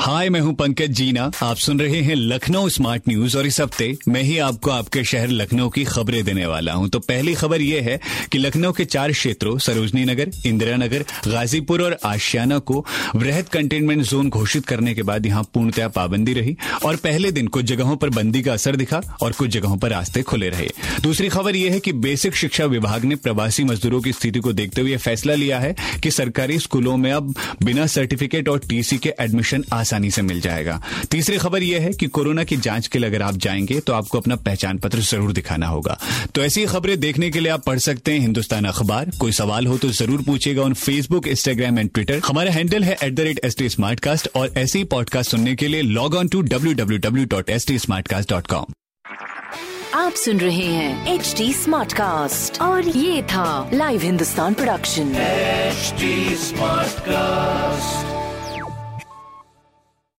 हाय, मैं हूँ पंकज जीना। आप सुन रहे हैं लखनऊ स्मार्ट न्यूज और इस हफ्ते मैं ही आपको आपके शहर लखनऊ की खबरें देने वाला हूँ। तो पहली खबर ये है कि लखनऊ के चार क्षेत्रों सरोजनी नगर, इंदिरा नगर, गाजीपुर और आशियाना को वृहद कंटेनमेंट जोन घोषित करने के बाद यहाँ पूर्णतया पाबंदी रही और पहले दिन कुछ जगहों पर बंदी का असर दिखा और कुछ जगहों पर रास्ते खुले रहे। दूसरी खबर ये है कि बेसिक शिक्षा विभाग ने प्रवासी मजदूरों की स्थिति को देखते हुए फैसला लिया है कि सरकारी स्कूलों में अब बिना सर्टिफिकेट और टीसी के एडमिशन आसानी से मिल जाएगा। तीसरी खबर यह है कि कोरोना की जांच के लिए अगर आप जाएंगे तो आपको अपना पहचान पत्र जरूर दिखाना होगा। तो ऐसी खबरें देखने के लिए आप पढ़ सकते हैं हिंदुस्तान अखबार। कोई सवाल हो तो जरूर पूछिएगा on Facebook, Instagram and Twitter. हमारा हैंडल है @STSmartcast और ऐसे ही पॉडकास्ट सुनने के लिए लॉग ऑन टू www.stsmartcast.com। आप सुन रहे हैं HD Smartcast और ये था लाइव हिंदुस्तान प्रोडक्शन।